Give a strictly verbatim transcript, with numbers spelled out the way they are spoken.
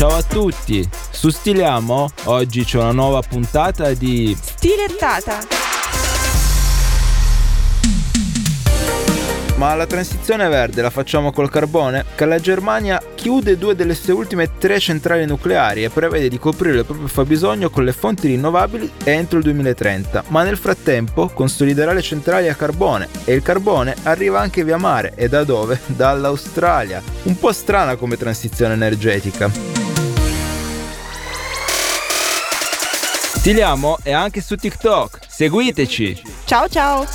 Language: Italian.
Ciao a tutti, su Stiliamo oggi c'è una nuova puntata di Stilettata. Ma la transizione verde la facciamo col carbone? Che la Germania chiude due delle sue ultime tre centrali nucleari e prevede di coprire il proprio fabbisogno con le fonti rinnovabili entro il duemilatrenta, ma nel frattempo consoliderà le centrali a carbone, e il carbone arriva anche via mare. E da dove? Dall'Australia. Un po' strana come transizione energetica. Stiliamo è anche su TikTok, seguiteci! Ciao ciao!